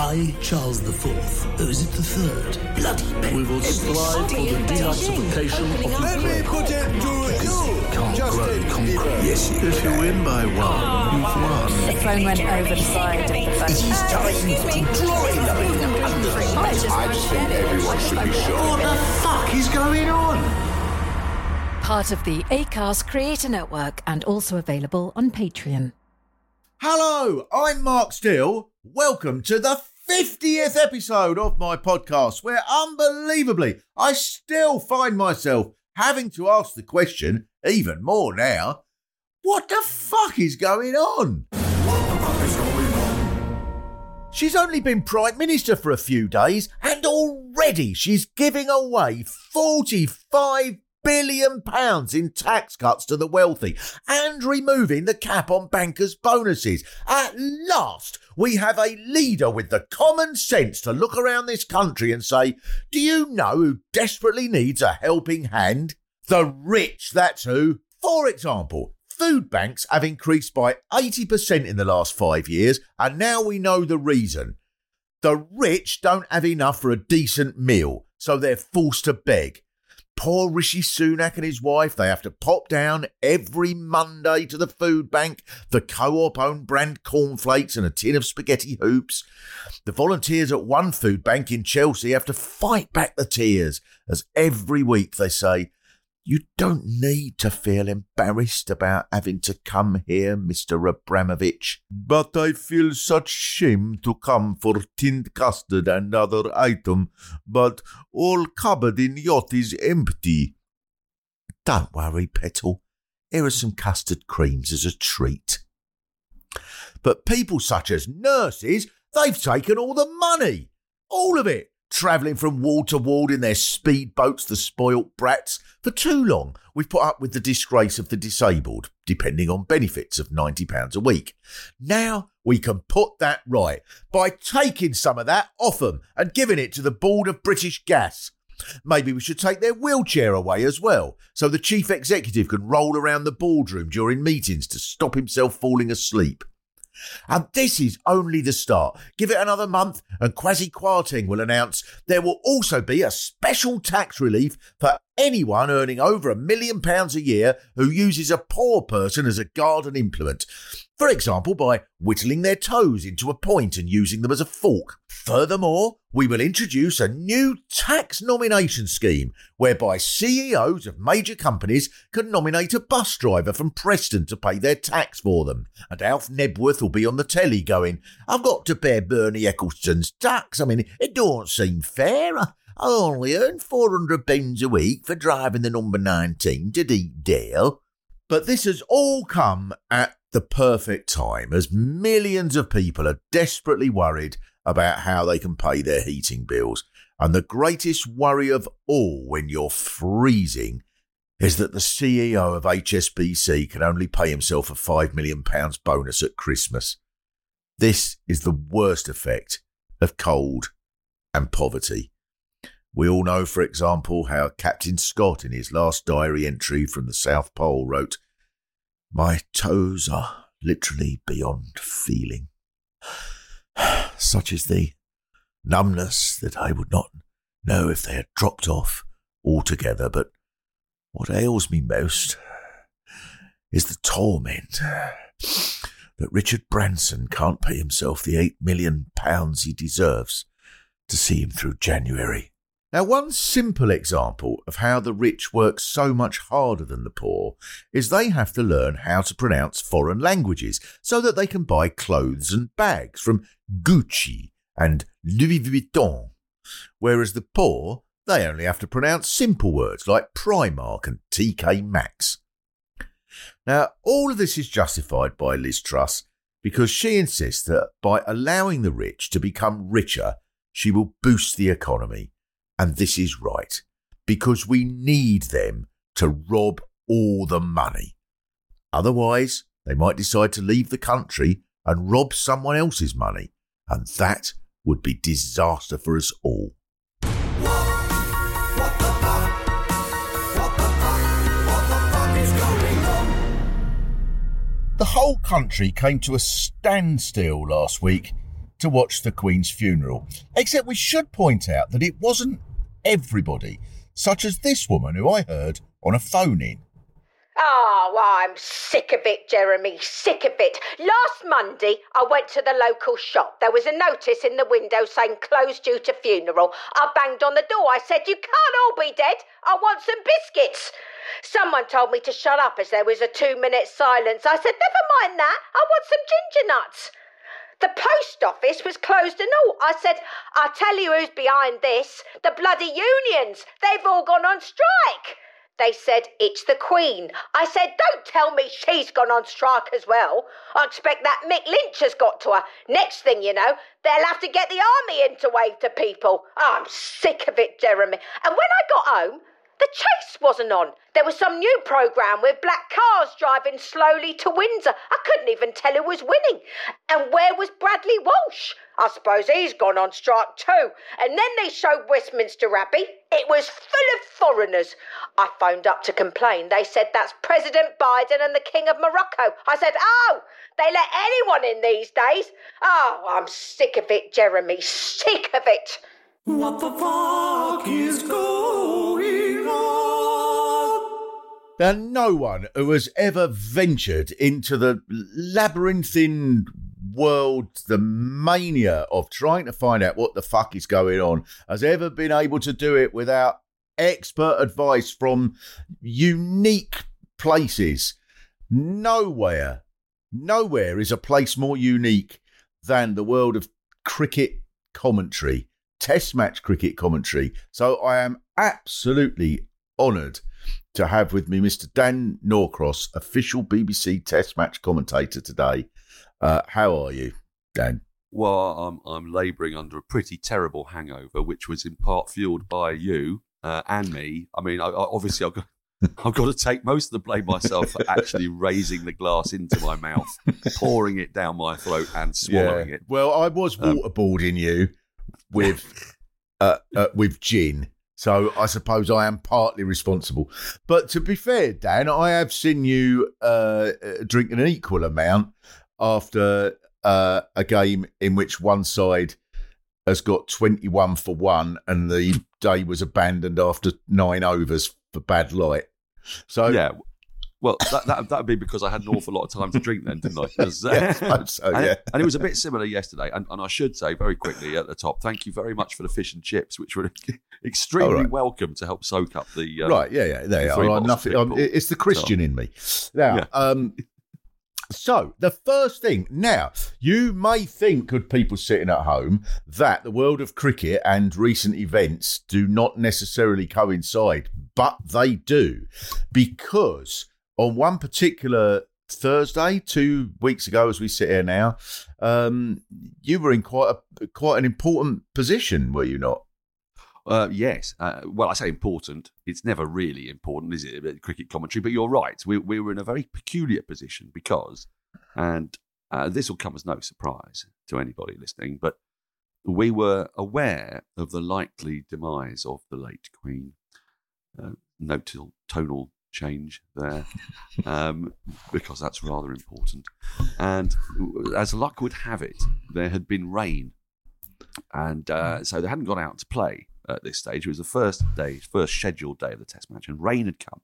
I, Charles IV, or is it the third? Bloody pen. We will strive for the denazification of Ukraine. Let me put it to you. Yes, if you win by one, you've won. The phone went over the side. It is time to join the country. I just think everyone should be sure. What the fuck is going on? Part of the Acast Creator Network and also available on Patreon. Hello, I'm Mark Steel. Welcome to the 50th episode of my podcast, where unbelievably I still find myself having to ask the question, even more now, what the fuck is going on? She's only been Prime Minister for a few days and already she's giving away £45 billion in tax cuts to the wealthy and removing the cap on bankers' bonuses. At last, we have a leader with the common sense to look around this country and say, do you know who desperately needs a helping hand? The rich, that's who. For example, food banks have increased by 80% in the last 5 years, and now we know the reason. The rich don't have enough for a decent meal, so they're forced to beg. Poor Rishi Sunak and his wife, they have to pop down every Monday to the food bank, the co-op own brand cornflakes and a tin of spaghetti hoops. The volunteers at one food bank in Chelsea have to fight back the tears as every week they say, you don't need to feel embarrassed about having to come here, Mr. Abramovich. But I feel such shame to come for tinned custard and other item, but all cupboard in yacht is empty. Don't worry, Petal. Here are some custard creams as a treat. But people such as nurses, they've taken all the money. All of it. Travelling from wall to wall in their speedboats, the spoilt brats. For too long, we've put up with the disgrace of the disabled, depending on benefits of £90 a week. Now we can put that right by taking some of that off them and giving it to the Board of British Gas. Maybe we should take their wheelchair away as well, so the chief executive can roll around the boardroom during meetings to stop himself falling asleep. And this is only the start. Give it another month and Kwasi Kwarteng will announce there will also be a special tax relief for anyone earning over £1 million a year who uses a poor person as a garden implement. For example, by whittling their toes into a point and using them as a fork. Furthermore, we will introduce a new tax nomination scheme whereby CEOs of major companies can nominate a bus driver from Preston to pay their tax for them. And Alf Nebworth will be on the telly going, I've got to pay Bernie Ecclestone's tax. I mean, it don't seem fair. I only earn £400 a week for driving the number 19 to Deepdale. But this has all come at the perfect time, as millions of people are desperately worried about how they can pay their heating bills. And the greatest worry of all when you're freezing is that the CEO of HSBC can only pay himself a £5 million bonus at Christmas. This is the worst effect of cold and poverty. We all know, for example, how Captain Scott in his last diary entry from the South Pole wrote, my toes are literally beyond feeling. Such is the numbness that I would not know if they had dropped off altogether. But what ails me most is the torment that Richard Branson can't pay himself the £8 million he deserves to see him through January. Now, one simple example of how the rich work so much harder than the poor is they have to learn how to pronounce foreign languages so that they can buy clothes and bags from Gucci and Louis Vuitton, whereas the poor, they only have to pronounce simple words like Primark and TK Maxx. Now, all of this is justified by Liz Truss because she insists that by allowing the rich to become richer, she will boost the economy. And this is right, because we need them to rob all the money. Otherwise, they might decide to leave the country and rob someone else's money, and that would be disaster for us all. What the fuck? What the fuck is going on? The whole country came to a standstill last week to watch the Queen's funeral. Except we should point out that it wasn't everybody, such as this woman who I heard on a phone-in. Oh, well, I'm sick of it, Jeremy, sick of it. Last Monday, I went to the local shop. There was a notice in the window saying closed due to funeral. I banged on the door. I said, you can't all be dead. I want some biscuits. Someone told me to shut up as there was a 2-minute silence. I said, never mind that. I want some ginger nuts. The post office was closed and all. I said, I'll tell you who's behind this. The bloody unions. They've all gone on strike. They said, it's the Queen. I said, don't tell me she's gone on strike as well. I expect that Mick Lynch has got to her. Next thing you know, they'll have to get the army in to wave to people. Oh, I'm sick of it, Jeremy. And when I got home, the chase wasn't on. There was some new programme with black cars driving slowly to Windsor. I couldn't even tell who was winning. And where was Bradley Walsh? I suppose he's gone on strike too. And then they showed Westminster Abbey. It was full of foreigners. I phoned up to complain. They said that's President Biden and the King of Morocco. I said, oh, they let anyone in these days. Oh, I'm sick of it, Jeremy, sick of it. What the fuck is going on? Now, no one who has ever ventured into the labyrinthine world, the mania of trying to find out what the fuck is going on, has ever been able to do it without expert advice from unique places. Nowhere is a place more unique than the world of cricket commentary. Test match cricket commentary. So I am absolutely honoured to have with me Mr. Dan Norcross, official BBC Test match commentator today. How are you, Dan? Well, I'm labouring under a pretty terrible hangover, which was in part fuelled by you and me. I mean, I obviously I've got to take most of the blame myself for actually raising the glass into my mouth, pouring it down my throat, and swallowing it. Well, I was waterboarding you with gin, so I suppose I am partly responsible. But to be fair, Dan, I have seen you drinking an equal amount after a game in which one side has got 21 for one and the day was abandoned after 9 overs for bad light. So yeah. Well, that would be because I had an awful lot of time to drink then, didn't I? And it was a bit similar yesterday. And I should say very quickly at the top, thank you very much for the fish and chips, which were extremely welcome to help soak up the... They are. It's the Christian in me. Now, so the first thing. Now, you may think, good people sitting at home, that the world of cricket and recent events do not necessarily coincide, but they do, because... on one particular Thursday, 2 weeks ago, as we sit here now, you were in quite an important position, were you not? Yes. Well, I say important. It's never really important, is it? Cricket commentary. But you're right. We were in a very peculiar position because, and this will come as no surprise to anybody listening, but we were aware of the likely demise of the late Queen. Notal tonal change there, because that's rather important. And as luck would have it, there had been rain, and so they hadn't gone out to play at this stage. It was the first scheduled day of the test match, and rain had come,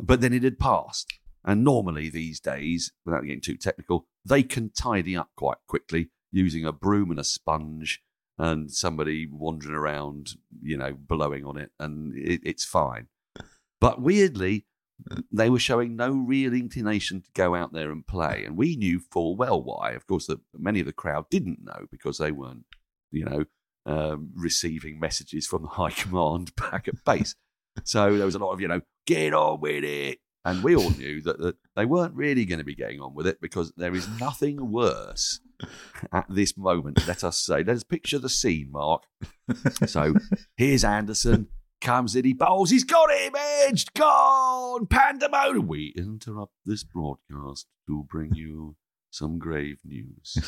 but then it had passed. And normally these days, without getting too technical, they can tidy up quite quickly using a broom and a sponge and somebody wandering around, blowing on it, and it's fine. But weirdly, they were showing no real inclination to go out there and play. And we knew full well why. Of course, many of the crowd didn't know because they weren't, receiving messages from the high command back at base. So there was a lot of, get on with it. And we all knew that they weren't really going to be getting on with it, because there is nothing worse at this moment, let us say. Let's picture the scene, Mark. So here's Anderson. Comes in, he bowls, he's got him edged, gone, pandemonium. We interrupt this broadcast to bring you some grave news.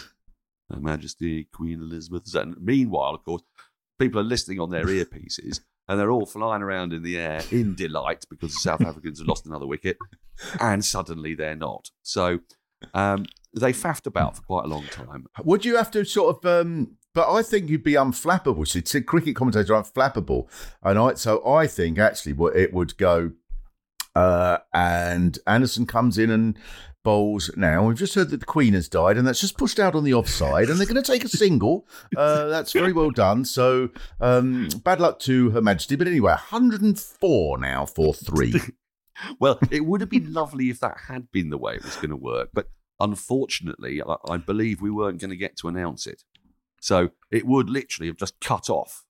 Her Majesty Queen Elizabeth. And meanwhile, of course, people are listening on their earpieces and they're all flying around in the air in delight because the South Africans have lost another wicket, and suddenly they're not. So they faffed about for quite a long time. Would you have to sort of... But I think you'd be unflappable. So cricket commentators are unflappable. So I think actually it would go... and Anderson comes in and bowls now. We've just heard that the Queen has died, and that's just pushed out on the offside, and they're going to take a single. That's very well done. So bad luck to Her Majesty. But anyway, 104 now for three. Well, it would have been lovely if that had been the way it was going to work. But unfortunately, I believe we weren't going to get to announce it. So it would literally have just cut off.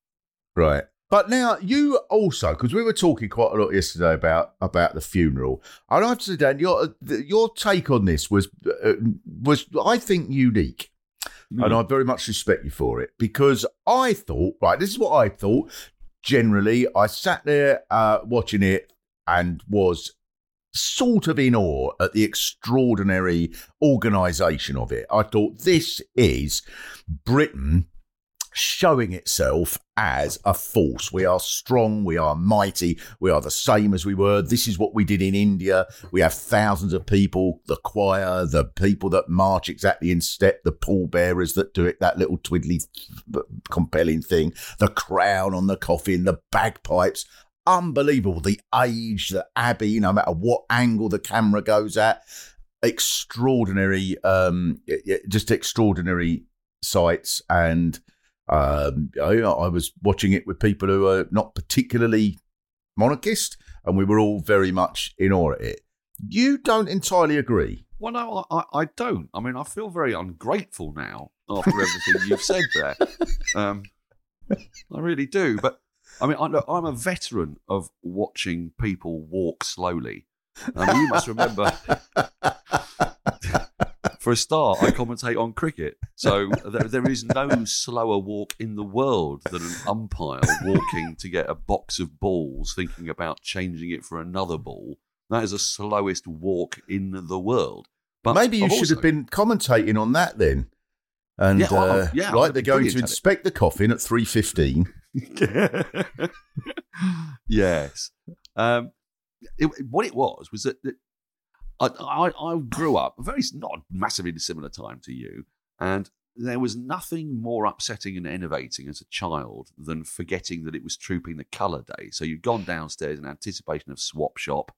Right. But now, you also, because we were talking quite a lot yesterday about the funeral, and I have to say, Dan, your take on this was I think, unique, and I very much respect you for it, because I thought, right, this is what I thought, generally, I sat there watching it and was sort of in awe at the extraordinary organisation of it. I thought, this is Britain showing itself as a force. We are strong, we are mighty, we are the same as we were. This is what we did in India. We have thousands of people, the choir, the people that march exactly in step, the pallbearers that do it, that little twiddly, compelling thing, the crown on the coffin, the bagpipes. Unbelievable. The age, the abbey, no matter what angle the camera goes at. Extraordinary, just extraordinary sights. And I was watching it with people who are not particularly monarchist, and we were all very much in awe at it. You don't entirely agree. Well, no, I don't. I mean, I feel very ungrateful now after everything you've said there. I really do. But, I mean, look, I'm a veteran of watching people walk slowly. You must remember... For a start, I commentate on cricket, so there is no slower walk in the world than an umpire walking to get a box of balls, thinking about changing it for another ball. That is the slowest walk in the world. But maybe you should have been commentating on that then. And right, they're going to inspect the coffin at 3:15. Yes. What it was that I grew up not massively dissimilar time to you, and there was nothing more upsetting and enervating as a child than forgetting that it was Trooping the Colour Day. So you'd gone downstairs in anticipation of Swap Shop,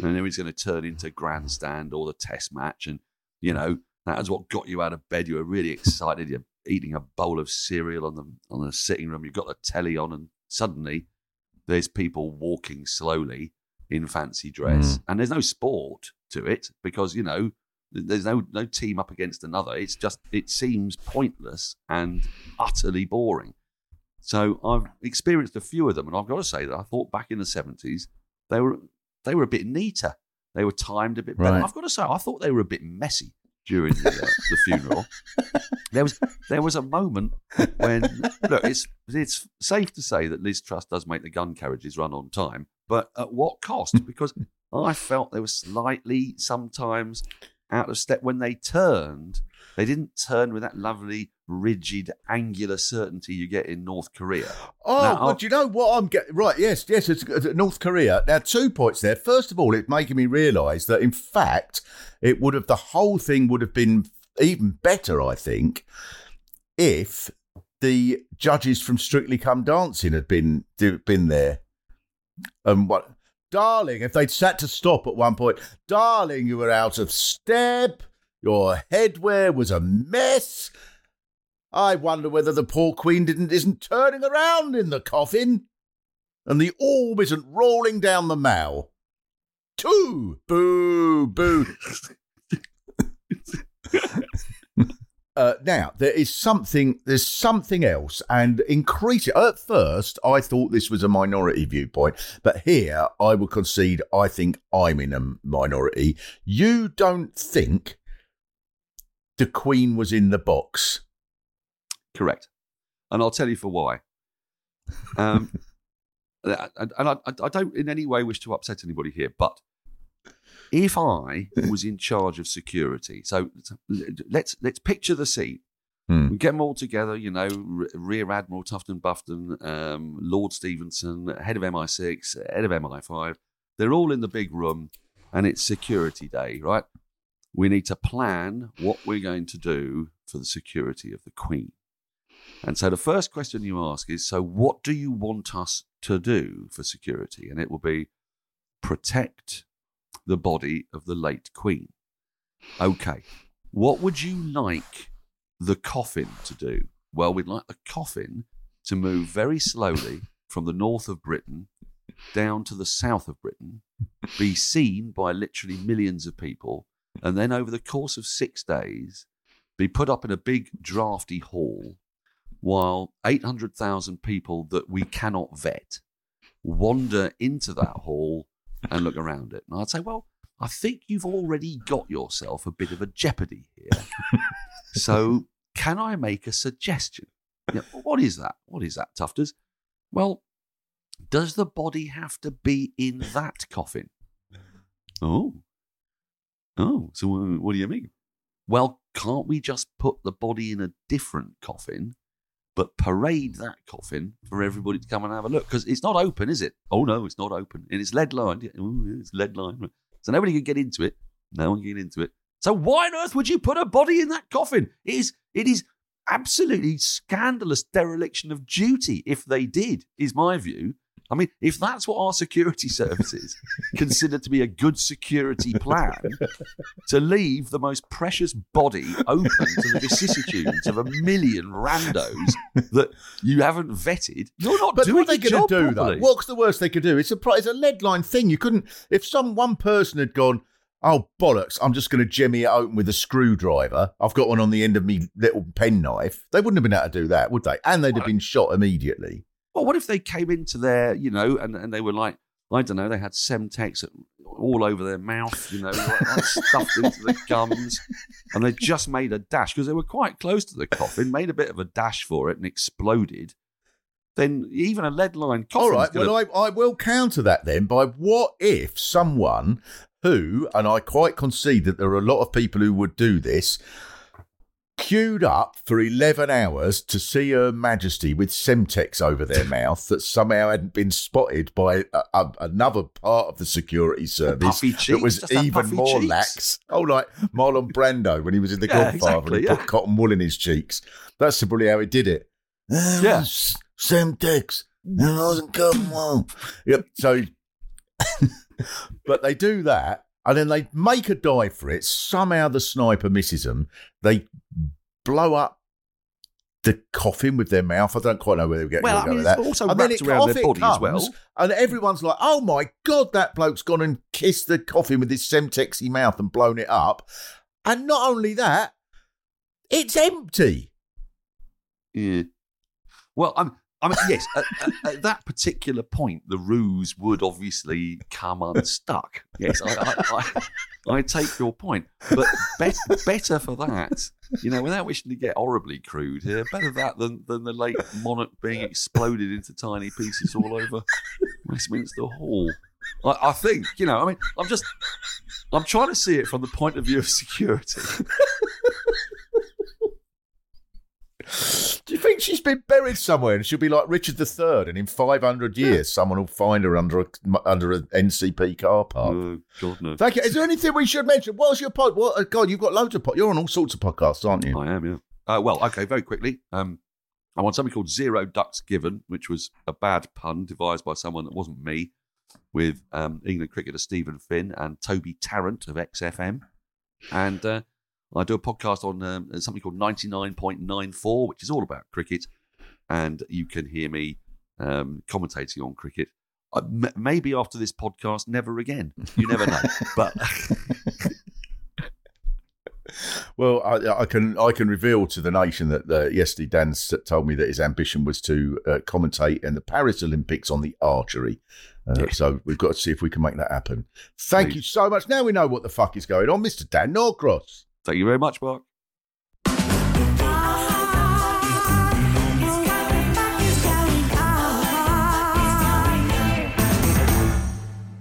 and it was going to turn into Grandstand or the Test match, and that was what got you out of bed. You were really excited. You're eating a bowl of cereal on the sitting room. You've got the telly on, and suddenly there's people walking slowly in fancy dress, and there's no sport to it because there's no team up against another. It's just, it seems pointless and utterly boring. So I've experienced a few of them, and I've got to say that I thought back in the 70s they were a bit neater. They were timed a bit better. Right. I've got to say I thought they were a bit messy during the funeral. There was a moment when look, it's safe to say that Liz Truss does make the gun carriages run on time. But at what cost? Because I felt they were slightly sometimes out of step. When they turned, they didn't turn with that lovely, rigid, angular certainty you get in North Korea. Oh, now, well, do you know what I'm getting? Right, yes, it's North Korea. Now, 2 points there. First of all, it's making me realise that, in fact, the whole thing would have been even better, I think, if the judges from Strictly Come Dancing had been there. What, darling, if they'd sat to stop at one point, darling, you were out of step, your headwear was a mess. I wonder whether the poor Queen isn't turning around in the coffin, and the orb isn't rolling down the mall. Two, boo, boo. Now, there's something else, and increasing. At first, I thought this was a minority viewpoint, but here I will concede I think I'm in a minority. You don't think the Queen was in the box? Correct. And I'll tell you for why. And I don't in any way wish to upset anybody here, but if I was in charge of security, so let's picture the scene. We get them all together, Rear Admiral Tufton Buffton, Lord Stevenson, head of MI6, head of MI5. They're all in the big room, and it's security day, right? we need to plan what we're going to do for the security of the Queen. And so the first question you ask is, so what do you want us to do for security? And it will be protect the body of the late Queen. Okay, what would you like the coffin to do? Well, we'd like the coffin to move very slowly from the north of Britain down to the south of Britain, be seen by literally millions of people, and then over the course of 6 days, be put up in a big drafty hall while 800,000 people that we cannot vet wander into that hall and look around it. And I'd say, well, I think you've already got yourself a bit of a jeopardy here. So can I make a suggestion? You know, what is that? What is that, Tufters? Well, does the body have to be in that coffin? Oh, so what do you mean? Well, can't we just put the body in a different coffin, but parade that coffin for everybody to come and have a look? Because it's not open, is it? Oh, no, it's not open. And it's lead-lined. Ooh, it's lead-lined. So nobody can get into it. No one can get into it. So why on earth would you put a body in that coffin? It is absolutely scandalous dereliction of duty if they did, is my view. I mean, if that's what our security services consider to be a good security plan, to leave the most precious body open to the vicissitudes of a million randos that you haven't vetted, you're not doing the job properly. But what are they going to do, though? What's the worst they could do? It's a lead-line thing. You couldn't... If one person had gone, oh, bollocks, I'm just going to jimmy it open with a screwdriver, I've got one on the end of me little penknife, they wouldn't have been able to do that, would they? And they'd have been shot immediately. Well, what if they came into their, you know, and they were like, I don't know, they had Semtex all over their mouth, you know, like stuffed into the gums, and they just made a dash because they were quite close to the coffin, made a bit of a dash for it and exploded. Then even a lead-lined coffin. All right, I will counter that then by what if someone who, and I quite concede that there are a lot of people who would do this, queued up for 11 hours to see Her Majesty with Semtex over their mouth that somehow hadn't been spotted by another part of the security service that was even more lax. Oh, like Marlon Brando when he was in The Godfather and he put cotton wool in his cheeks. That's simply how he did it. Yeah. Semtex. It wasn't cotton wool. Yep. So, but they do that. And then they make a dive for it. Somehow the sniper misses them. They blow up the coffin with their mouth. I don't quite know where they're getting to go with that. Well, I mean, it's also wrapped around their body as well. And everyone's like, oh, my God, that bloke's gone and kissed the coffin with his Semtexy mouth and blown it up. And not only that, it's empty. Yeah. Well, I mean, yes, at that particular point, the ruse would obviously come unstuck. Yes, I take your point. But better for that, you know, without wishing to get horribly crude here, better that than the late monarch being exploded into tiny pieces all over Westminster Hall. I think, you know, I mean, I'm trying to see it from the point of view of security. Do you think she's been buried somewhere and she'll be like Richard III and in 500 years someone will find her under a NCP car park? Oh, God, no. Thank you. Is there anything we should mention? What's your pod? What, God, you've got loads of podcasts. You're on all sorts of podcasts, aren't you? I am, yeah. Well, okay, very quickly. I'm on something called Zero Ducks Given, which was a bad pun devised by someone that wasn't me, with England cricketer Stephen Finn and Toby Tarrant of XFM. And... I do a podcast on something called 99.94, which is all about cricket, and you can hear me commentating on cricket. Maybe after this podcast, never again. You never know. But well, I can reveal to the nation that yesterday Dan told me that his ambition was to commentate in the Paris Olympics on the archery. So we've got to see if we can make that happen. Thank you so much. Now we know what the fuck is going on, Mr. Dan Norcross. Thank you very much, Mark.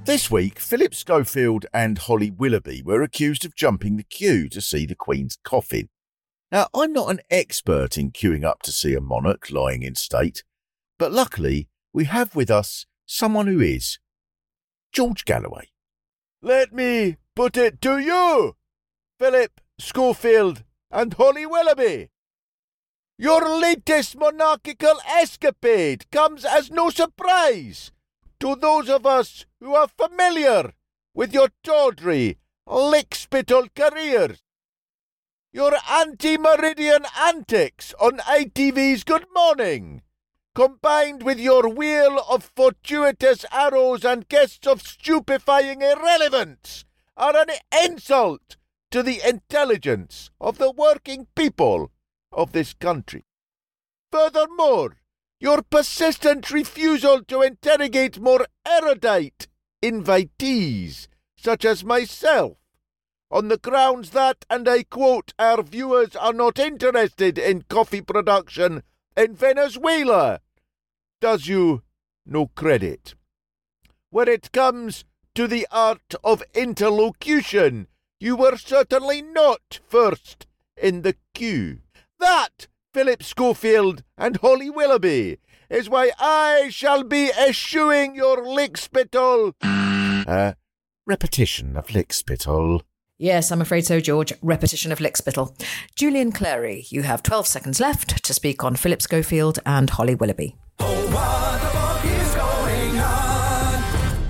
This week, Philip Schofield and Holly Willoughby were accused of jumping the queue to see the Queen's coffin. Now, I'm not an expert in queuing up to see a monarch lying in state, but luckily we have with us someone who is. George Galloway. Let me put it to you. Philip Schofield and Holly Willoughby. Your latest monarchical escapade comes as no surprise to those of us who are familiar with your tawdry, lickspittle careers. Your anti-Meridian antics on ITV's Good Morning, combined with your wheel of fortuitous arrows and guests of stupefying irrelevance, are an insult to the intelligence of the working people of this country. Furthermore, your persistent refusal to interrogate more erudite invitees, such as myself, on the grounds that, and I quote, our viewers are not interested in coffee production in Venezuela, does you no credit. When it comes to the art of interlocution, you were certainly not first in the queue. That, Philip Schofield and Holly Willoughby, is why I shall be eschewing your lickspittle. Repetition of lickspittle. Yes, I'm afraid so, George. Repetition of lickspittle. Julian Clary, you have 12 seconds left to speak on Philip Schofield and Holly Willoughby. Oh, what the fuck is going on?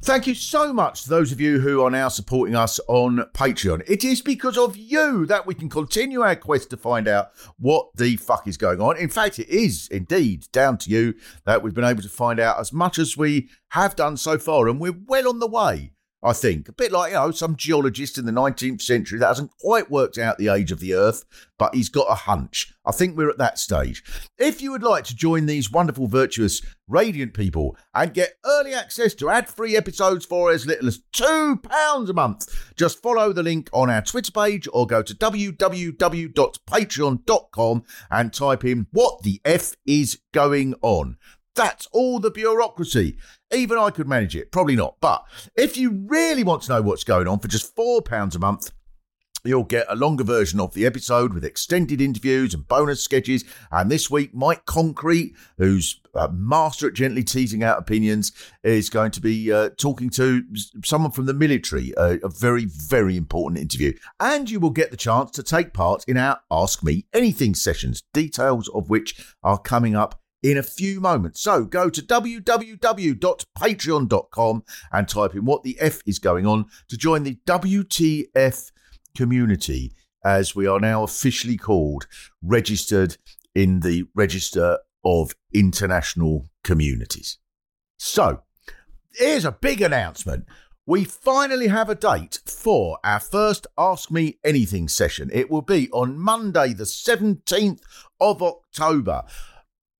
Thank you so much to those of you who are now supporting us on Patreon. It is because of you that we can continue our quest to find out what the fuck is going on. In fact, it is indeed down to you that we've been able to find out as much as we have done so far, and we're well on the way. I think. A bit like, some geologist in the 19th century that hasn't quite worked out the age of the Earth, but he's got a hunch. I think we're at that stage. If you would like to join these wonderful, virtuous, radiant people and get early access to ad-free episodes for as little as £2 a month, just follow the link on our Twitter page or go to www.patreon.com and type in what the F is going on. That's all the bureaucracy. Even I could manage it. Probably not. But if you really want to know what's going on, for just £4 a month, you'll get a longer version of the episode with extended interviews and bonus sketches. And this week, Mike Concrete, who's a master at gently teasing out opinions, is going to be talking to someone from the military, a very, very important interview. And you will get the chance to take part in our Ask Me Anything sessions, details of which are coming up in a few moments. So go to www.patreon.com and type in what the F is going on to join the WTF community, as we are now officially called, registered in the Register of International Communities. So here's a big announcement. We finally have a date for our first Ask Me Anything session. It will be on Monday, the 17th of October.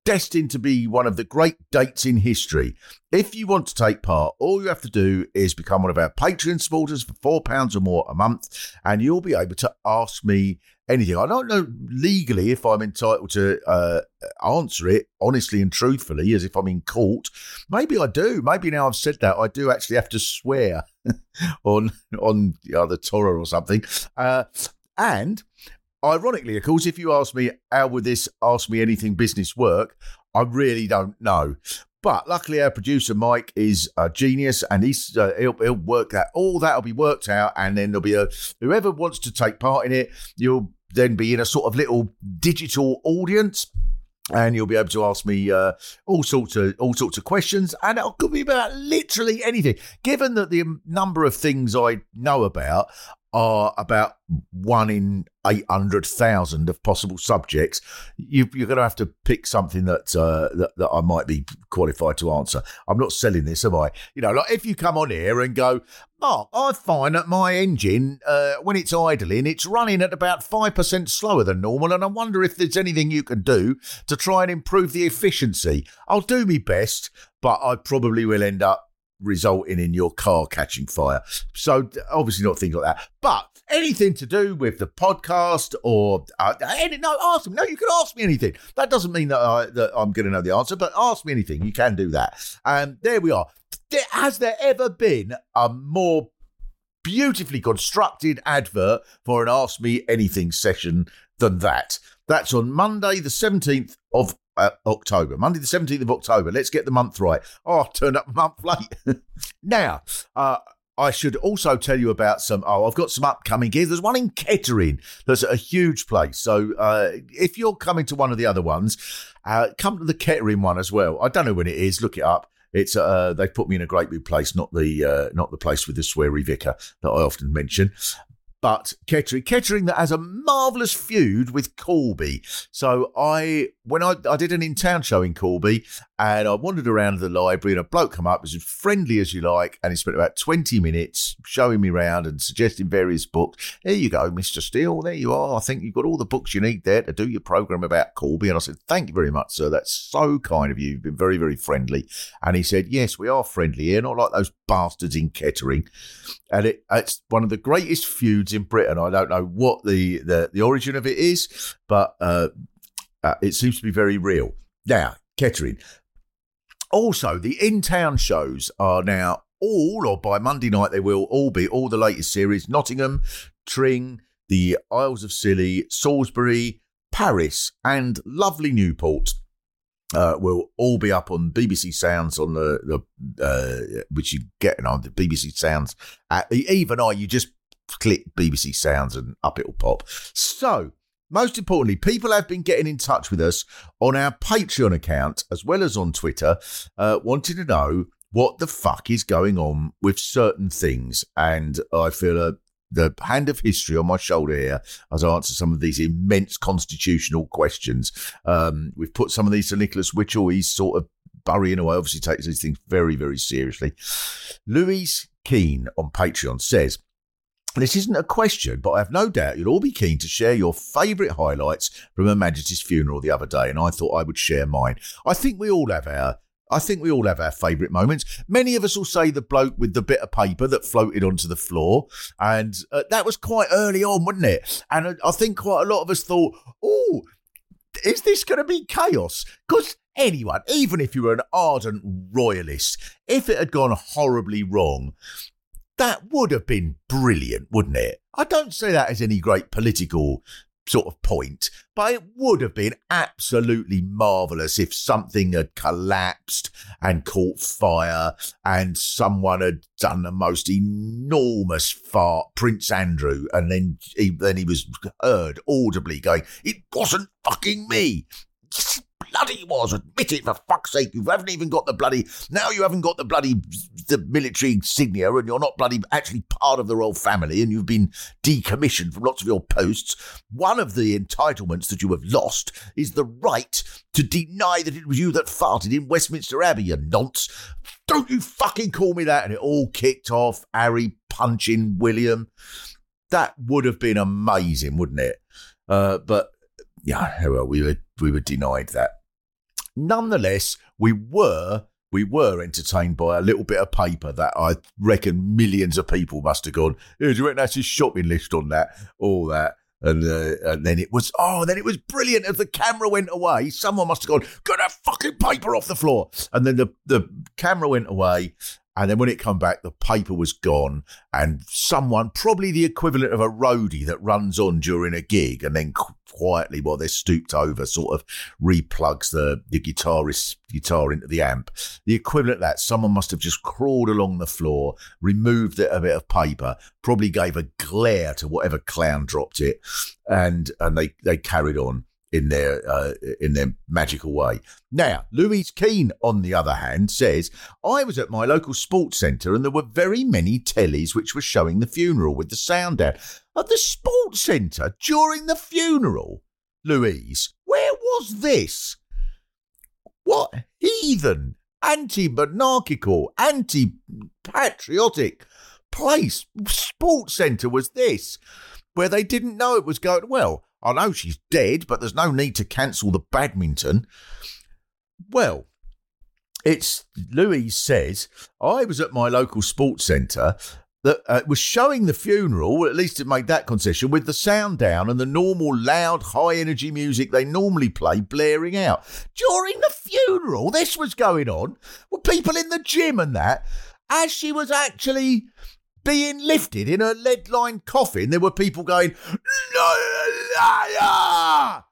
Destined to be one of the great dates in history. If you want to take part, all you have to do is become one of our Patreon supporters for £4 or more a month, and you'll be able to ask me anything. I don't know legally if I'm entitled to answer it honestly and truthfully, as if I'm in court. Maybe I do. Maybe now I've said that, I do actually have to swear on the Torah or something. And ironically, of course, if you ask me how would this Ask Me Anything business work, I really don't know. But luckily, our producer, Mike, is a genius, and he'll work that. All that will be worked out, and then there'll be whoever wants to take part in it, you'll then be in a sort of little digital audience, and you'll be able to ask me all sorts of questions, and it could be about literally anything. Given that the number of things I know about are about 1 in 800,000 of possible subjects, you're going to have to pick something that I might be qualified to answer. I'm not selling this, am I? Like if you come on here and go, Mark, I find that my engine, when it's idling, it's running at about 5% slower than normal, and I wonder if there's anything you can do to try and improve the efficiency. I'll do my best, but I probably will end up resulting in your car catching fire. So obviously not things like that, but anything to do with the podcast or ask them. No, you can ask me anything. That doesn't mean that I'm going to know the answer, but ask me anything. You can do that. And there we are. Has there ever been a more beautifully constructed advert for an Ask Me Anything session than that? That's on Monday, the 17th of October. Monday the 17th of October. Let's get the month right. Oh, I turned up a month late. Now, I should also tell you about some, I've got some upcoming gigs. There's one in Kettering that's a huge place. So if you're coming to one of the other ones, come to the Kettering one as well. I don't know when it is. Look it up. It's they've put me in a great big place, not the place with the sweary vicar that I often mention. But Kettering that has a marvellous feud with Corby. So I did an in-town show in Corby and I wandered around the library and a bloke came up, was as friendly as you like, and he spent about 20 minutes showing me around and suggesting various books. Here you go, Mr. Steele, there you are. I think you've got all the books you need there to do your programme about Corby. And I said, thank you very much, sir. That's so kind of you. You've been very, very friendly. And he said, yes, we are friendly here, not like those bastards in Kettering. And it's one of the greatest feuds in Britain. I don't know what the origin of it is, but it seems to be very real. Now, Kettering. Also, the in-town shows are now all, or by Monday night they will all be, all the latest series, Nottingham, Tring, the Isles of Scilly, Salisbury, Paris, and lovely Newport. Will all be up on BBC Sounds on the which you get on the BBC Sounds app. You just click BBC Sounds and up it will pop. So most importantly, people have been getting in touch with us on our Patreon account as well as on Twitter, wanting to know what the fuck is going on with certain things, and I feel the hand of history on my shoulder here as I answer some of these immense constitutional questions. We've put some of these to Nicholas Witchell. He's sort of burying away. Obviously takes these things very, very seriously. Louise Keane on Patreon says, this isn't a question, but I have no doubt you'll all be keen to share your favourite highlights from Her Majesty's funeral the other day, and I thought I would share mine. I think we all have our favourite moments. Many of us will say the bloke with the bit of paper that floated onto the floor, and that was quite early on, wasn't it? And I think quite a lot of us thought, oh, is this going to be chaos? Because anyone, even if you were an ardent royalist, if it had gone horribly wrong, that would have been brilliant, wouldn't it? I don't say that as any great political sort of point, but it would have been absolutely marvellous if something had collapsed and caught fire and someone had done the most enormous fart, Prince Andrew, and then he was heard audibly going, it wasn't fucking me. Yes, bloody was. Admit it, for fuck's sake. You haven't even got the bloody... Now you haven't got the bloody the military insignia, and you're not bloody actually part of the royal family, and you've been decommissioned from lots of your posts. One of the entitlements that you have lost is the right to deny that it was you that farted in Westminster Abbey, you nonce. Don't you fucking call me that. And it all kicked off. Harry punching William. That would have been amazing, wouldn't it? But... yeah, well, we were denied that. Nonetheless, we were entertained by a little bit of paper that I reckon millions of people must have gone, hey, do you reckon that's his shopping list on that, all that? And then it was, brilliant. As the camera went away, someone must have gone, get that fucking paper off the floor. And then the camera went away. And then when it came back, the paper was gone, and someone, probably the equivalent of a roadie that runs on during a gig and then quietly while they're stooped over sort of replugs the guitarist's guitar into the amp. The equivalent of that, someone must have just crawled along the floor, removed a bit of paper, probably gave a glare to whatever clown dropped it, and they carried on in their magical way. Now, Louise Keane, on the other hand, says, I was at my local sports centre and there were very many tellies which were showing the funeral with the sound down. At the sports centre during the funeral? Louise, where was this? What heathen, anti-monarchical, anti-patriotic place, sports centre was this, where they didn't know it was going well? I know she's dead, but there's no need to cancel the badminton. Well, it's Louise says, I was at my local sports centre that was showing the funeral, or at least it made that concession, with the sound down and the normal loud, high-energy music they normally play blaring out. During the funeral, this was going on, with people in the gym and that, as she was actually... being lifted in her lead-lined coffin, there were people going, liar!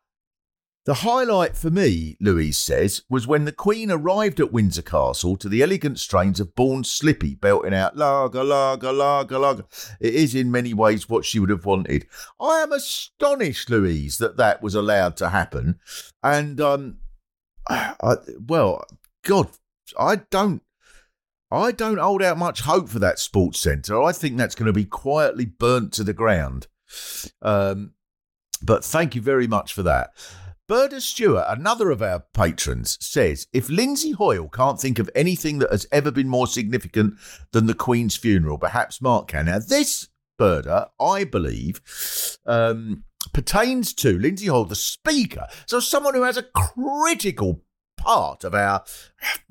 The highlight for me, Louise says, was when the Queen arrived at Windsor Castle to the elegant strains of Bourne's Slippy belting out lager, lager, lager, lager. It is in many ways what she would have wanted. I am astonished, Louise, that that was allowed to happen. And, I don't hold out much hope for that sports centre. I think that's going to be quietly burnt to the ground. But thank you very much for that. Berda Stewart, another of our patrons, says, if Lindsay Hoyle can't think of anything that has ever been more significant than the Queen's funeral, perhaps Mark can. Now, this, Berda, I believe, pertains to Lindsay Hoyle, the Speaker. So someone who has a critical part of our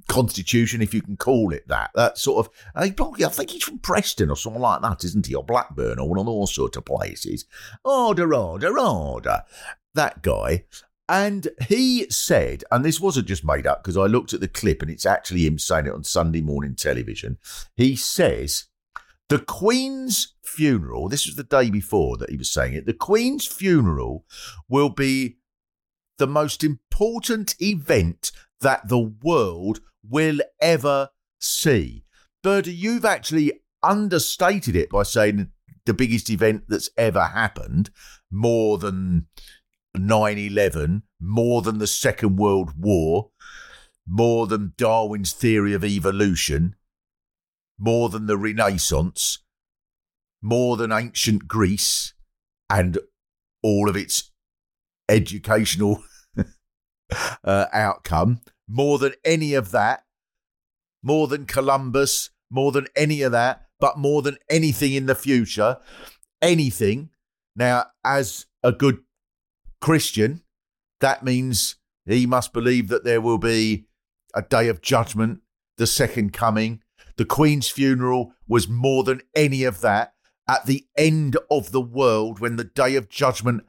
constitution, if you can call it that. That sort of, I think he's from Preston or something like that, isn't he? Or Blackburn or one of those sort of places. Order. That guy. And he said, and this wasn't just made up because I looked at the clip and it's actually him saying it on Sunday morning television. He says, the Queen's funeral, this was the day before that he was saying it, the Queen's funeral will be the most important event that the world will ever see. Berda, you've actually understated it by saying the biggest event that's ever happened, more than 9/11, more than the Second World War, more than Darwin's theory of evolution, more than the Renaissance, more than ancient Greece and all of its educational outcome, more than any of that, more than Columbus, more than any of that, but more than anything in the future, anything. Now, as a good Christian, that means he must believe that there will be a day of judgment, the second coming. The Queen's funeral was more than any of that. At the end of the world, when the day of judgment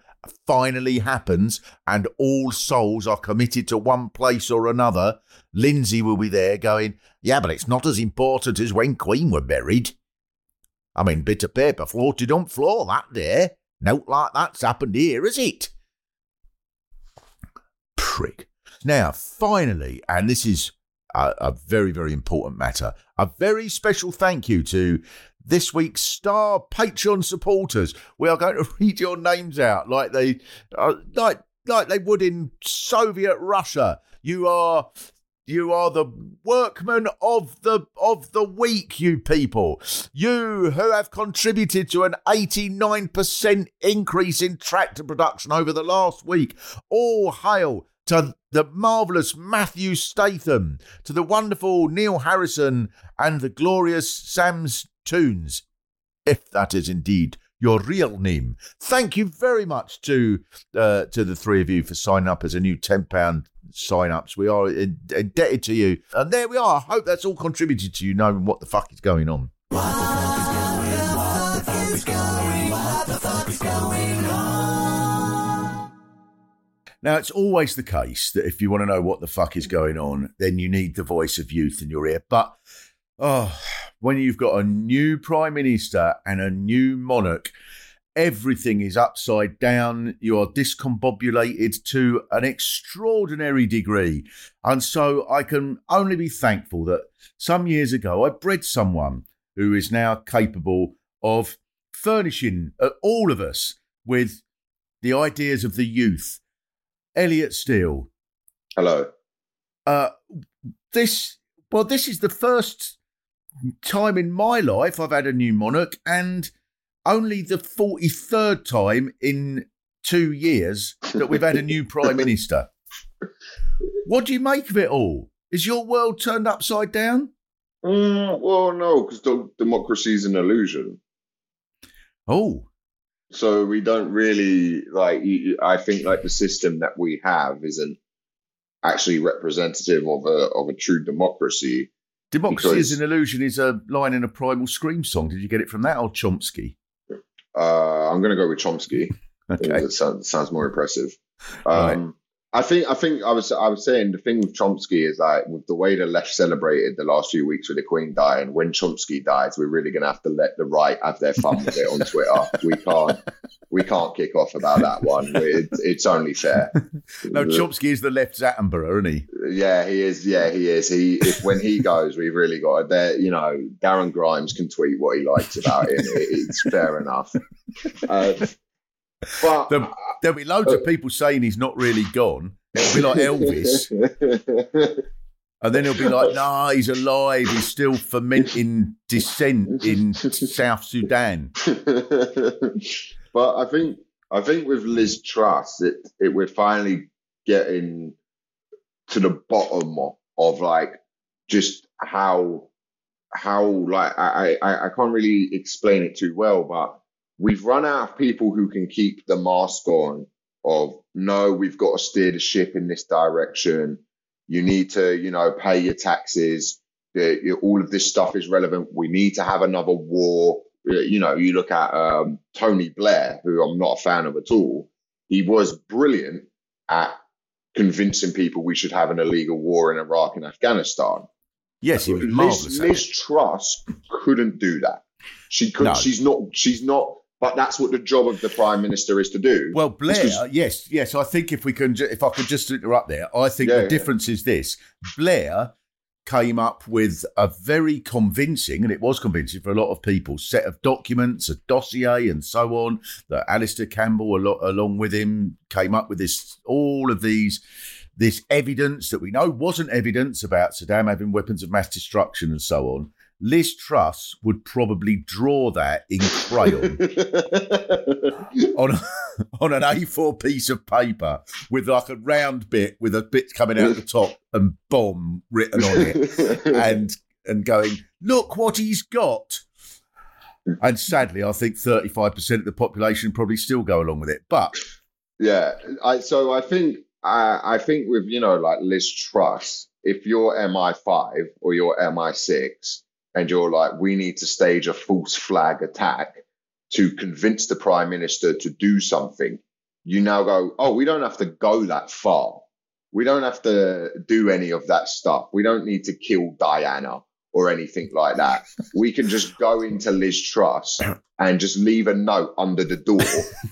finally happens and all souls are committed to one place or another, Lindsay will be there going, yeah, but it's not as important as when Queen were buried. I mean, bit of paper floated on floor that there. Note like that's happened here, is it? Prick. Now, finally, and this is a very, very important matter, a very special thank you to this week's star Patreon supporters. We are going to read your names out like they would in Soviet Russia. You are the workman of the week, you people. You who have contributed to an 89% increase in tractor production over the last week. All hail to the marvellous Matthew Statham, to the wonderful Neil Harrison and the glorious Sam's Tunes, if that is indeed your real name. Thank you very much to the three of you for signing up as a new £10 sign-ups. We are indebted to you. And there we are. I hope that's all contributed to you knowing what the fuck is going on. What the fuck is going on? Now, it's always the case that if you want to know what the fuck is going on, then you need the voice of youth in your ear. But when you've got a new Prime Minister and a new monarch, everything is upside down. You are discombobulated to an extraordinary degree. And so I can only be thankful that some years ago I bred someone who is now capable of furnishing all of us with the ideas of the youth. Elliot Steele. Hello. This is the first time in my life I've had a new monarch, and only the 43rd time in 2 years that we've had a new Prime Minister. What do you make of it all? Is your world turned upside down? Well, no, because democracy is an illusion. Oh. So we don't really, I think, the system that we have isn't actually representative of a true democracy. Democracy is an illusion is a line in a Primal Scream song. Did you get it from that or Chomsky? I'm going to go with Chomsky. Okay, it sounds more impressive. Right. I was saying the thing with Chomsky is with the way the left celebrated the last few weeks with the Queen dying, when Chomsky dies, we're really going to have to let the right have their fun with it on Twitter. We can't. we can't kick off about that one. It's only fair. No, Chomsky is the left's Attenborough, isn't he? Yeah, he is. Yeah, he is. When he goes, we've really got it there. You know, Darren Grimes can tweet what he likes about him. It's fair enough. But there'll be loads of people saying he's not really gone. It'll be like Elvis. And then he'll be like, nah, he's alive. He's still fermenting dissent in South Sudan. But I think with Liz Truss, we're finally getting to the bottom of like just how like I can't really explain it too well, but we've run out of people who can keep the mask on of no, we've got to steer the ship in this direction. You need to, you know, pay your taxes. All of this stuff is relevant. We need to have another war. You know, you look at Tony Blair, who I'm not a fan of at all. He was brilliant at convincing people we should have an illegal war in Iraq and Afghanistan. Yes, he was marvelous. Liz Truss couldn't do that. She could. No. She's not. But that's what the job of the Prime Minister is to do. Well, Blair, yes. I think if I could just interrupt there, I think the difference is this. Blair came up with a very convincing, and it was convincing for a lot of people, set of documents, a dossier and so on, that Alistair Campbell, along with him, came up with this evidence that we know wasn't evidence about Saddam having weapons of mass destruction and so on. Liz Truss would probably draw that in crayon on an A4 piece of paper with like a round bit with a bit coming out the top and bomb written on it and going, look what he's got. And sadly, I think 35% of the population probably still go along with it. But yeah, I think with, you know, like Liz Truss, if you're MI5 or you're MI6, and you're like, we need to stage a false flag attack to convince the Prime Minister to do something. You now go, oh, we don't have to go that far. We don't have to do any of that stuff. We don't need to kill Diana or anything like that. We can just go into Liz Truss and just leave a note under the door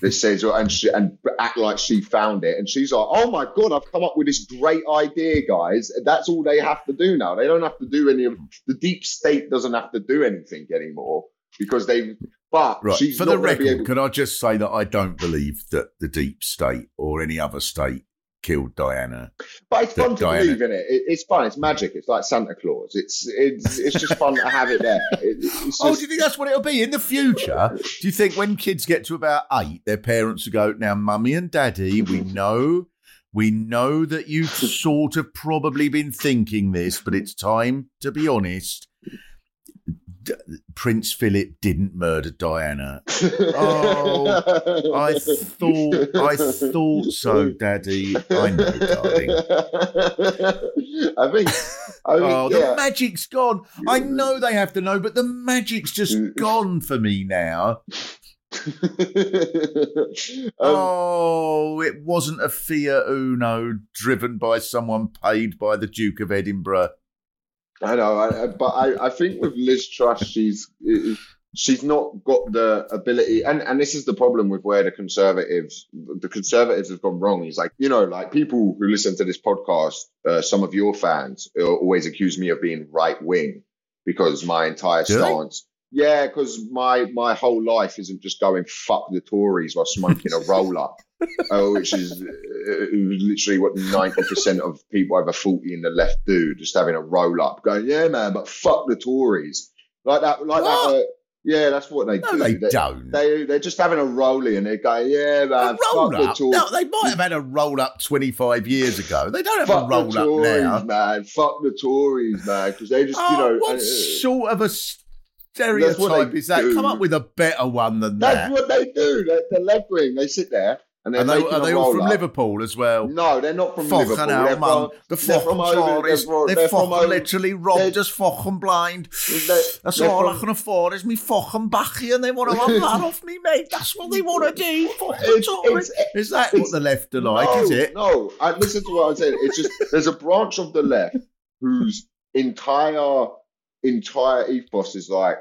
that says, and act like she found it. And she's like, oh my God, I've come up with this great idea, guys. That's all they have to do now. They don't have to do any of the deep state doesn't have to do anything anymore because they, but right. She's for the record, can I just say that I don't believe that the deep state or any other state killed Diana, but it's fun to believe in it. It's fun. It's magic. It's like Santa Claus. It's just fun to have it there. Do you think that's what it'll be in the future? Do you think when kids get to about 8, their parents will go, "Now, Mummy and Daddy, we know that you've sort of probably been thinking this, but it's time to be honest. Prince Philip didn't murder Diana." Oh, I thought so, Daddy. I know, darling. I think the magic's gone. I know they have to know, but the magic's just gone for me now. It wasn't a Fiat Uno driven by someone paid by the Duke of Edinburgh. I know, but I think with Liz Truss, she's not got the ability, and this is the problem with where the Conservatives have gone wrong. Is like, you know, like people who listen to this podcast, some of your fans always accuse me of being right wing because my entire stance. Yeah, because my whole life isn't just going fuck the Tories while smoking a roll up, which is literally what 90% of people over 40 in the left do, just having a roll up, going, yeah, man, but fuck the Tories, like that. Yeah, that's what they do. They don't. They're just having a rollie and they go, yeah, man, fuck the Tories. No, they might have had a roll-up 25 years ago. They don't have a roll-up now. Fuck the Tories, man, because they just, you know. What sort of a stereotype is that? Do. Come up with a better one than that. That's what they do. They're left wing. They sit there and they're making a roll-up. Are they all from Liverpool as well? No, they're not from Liverpool. They're from literally robbed us fucking blind. That's all I can afford is me fucking baccy, and they want to have that off me, mate. That's what they want to do. Is that what the left are like, is it? No, listen to what I'm saying. It's just there's a branch of the left whose entire ethos is like,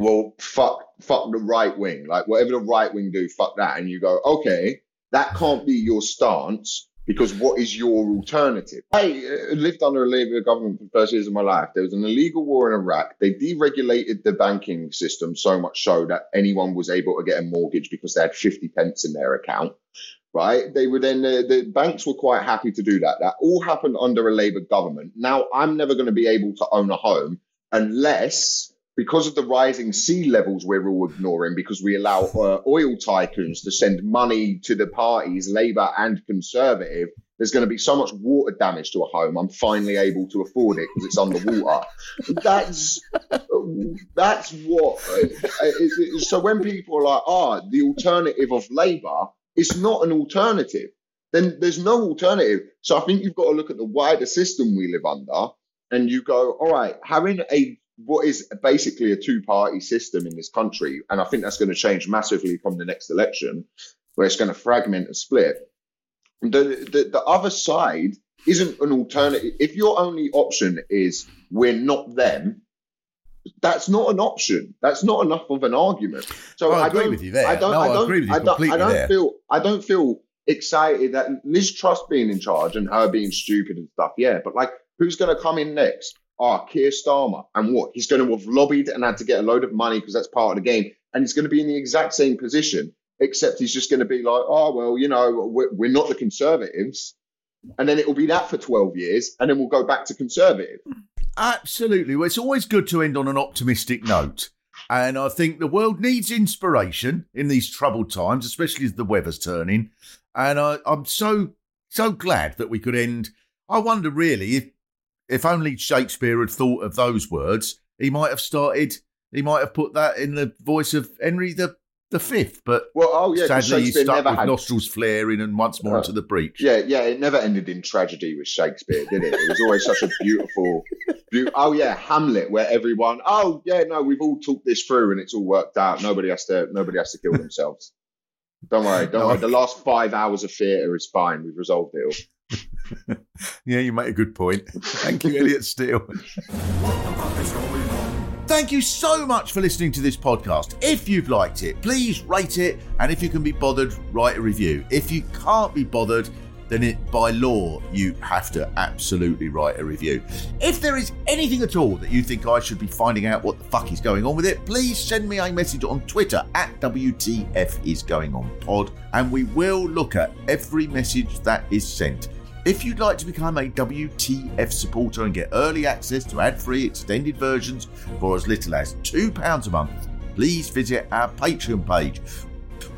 well, fuck the right wing. Like, whatever the right wing do, fuck that. And you go, okay, that can't be your stance, because what is your alternative? I lived under a Labour government for the first years of my life. There was an illegal war in Iraq. They deregulated the banking system so much so that anyone was able to get a mortgage because they had 50 pence in their account, right? They were then, the banks were quite happy to do that. That all happened under a Labour government. Now, I'm never going to be able to own a home unless, because of the rising sea levels we're all ignoring, because we allow oil tycoons to send money to the parties, Labour and Conservative, there's going to be so much water damage to a home, I'm finally able to afford it because it's underwater. That's what... So when people are like, the alternative of Labour, it's not an alternative. Then there's no alternative. So I think you've got to look at the wider system we live under, and you go, all right, having what is basically a two-party system in this country, and I think that's going to change massively from the next election, where it's going to fragment and split. The other side isn't an alternative. If your only option is we're not them, that's not an option. That's not enough of an argument. So I agree with you there. I agree with you completely there. I don't feel excited that Liz Truss being in charge and her being stupid and stuff. Yeah, but like, who's going to come in next? Keir Starmer. And what? He's going to have lobbied and had to get a load of money because that's part of the game. And he's going to be in the exact same position, except he's just going to be like, we're not the Conservatives. And then it will be that for 12 years, and then we'll go back to Conservative. Absolutely. Well, it's always good to end on an optimistic note. And I think the world needs inspiration in these troubled times, especially as the weather's turning. And I'm so glad that we could end. I wonder, really, if only Shakespeare had thought of those words, he might have put that in the voice of Henry the Fifth, but sadly he's stuck with nostrils flaring and once more into the breach. Yeah, it never ended in tragedy with Shakespeare, did it? It was always such a beautiful Hamlet, where everyone, we've all talked this through and it's all worked out. Nobody has to kill themselves. Don't worry. The last 5 hours of theatre is fine. We've resolved it all. Yeah, you make a good point. Thank you, Elliot Steele. Thank you so much for listening to this podcast. If you've liked it, please rate it, and if you can be bothered, write a review. If you can't be bothered, then by law you have to absolutely write a review. If there is anything at all that you think I should be finding out what the fuck is going on with it, please send me a message on Twitter @WTFisgoingonpod, and we will look at every message that is sent. If you'd like to become a WTF supporter and get early access to ad-free extended versions for as little as £2 a month, please visit our Patreon page.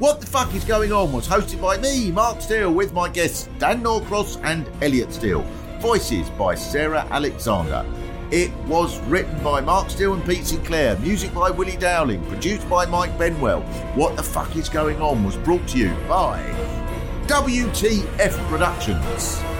What the Fuck Is Going On was hosted by me, Mark Steel, with my guests Dan Norcross and Elliot Steele. Voices by Sarah Alexander. It was written by Mark Steel and Pete Sinclair. Music by Willie Dowling. Produced by Mike Benwell. What the Fuck Is Going On was brought to you by WTF Productions.